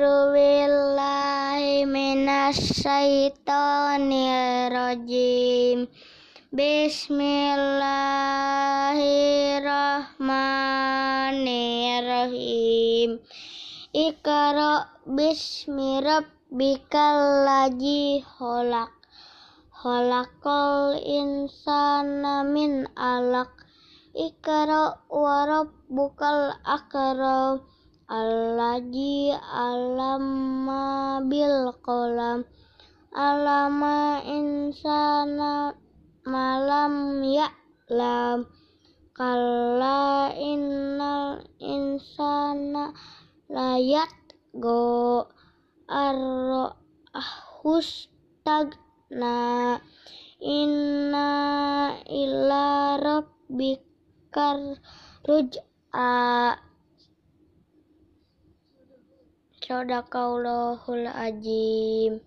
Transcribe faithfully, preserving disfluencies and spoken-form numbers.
billahi minasyaitonir rajim. Bismillahirrahmanirrahim. Iqra bismi rabbikal ladzi khalaq. Khalaqal insana min 'alaq. Iqra wa rabbukal akram. Alladzi 'allama bil qalam. 'Allama insana malam ya'lam. Kalla innal insana layatgha arra'ahustagna. Inna ila rabbikar ruj'a. Sadaqallahul azim.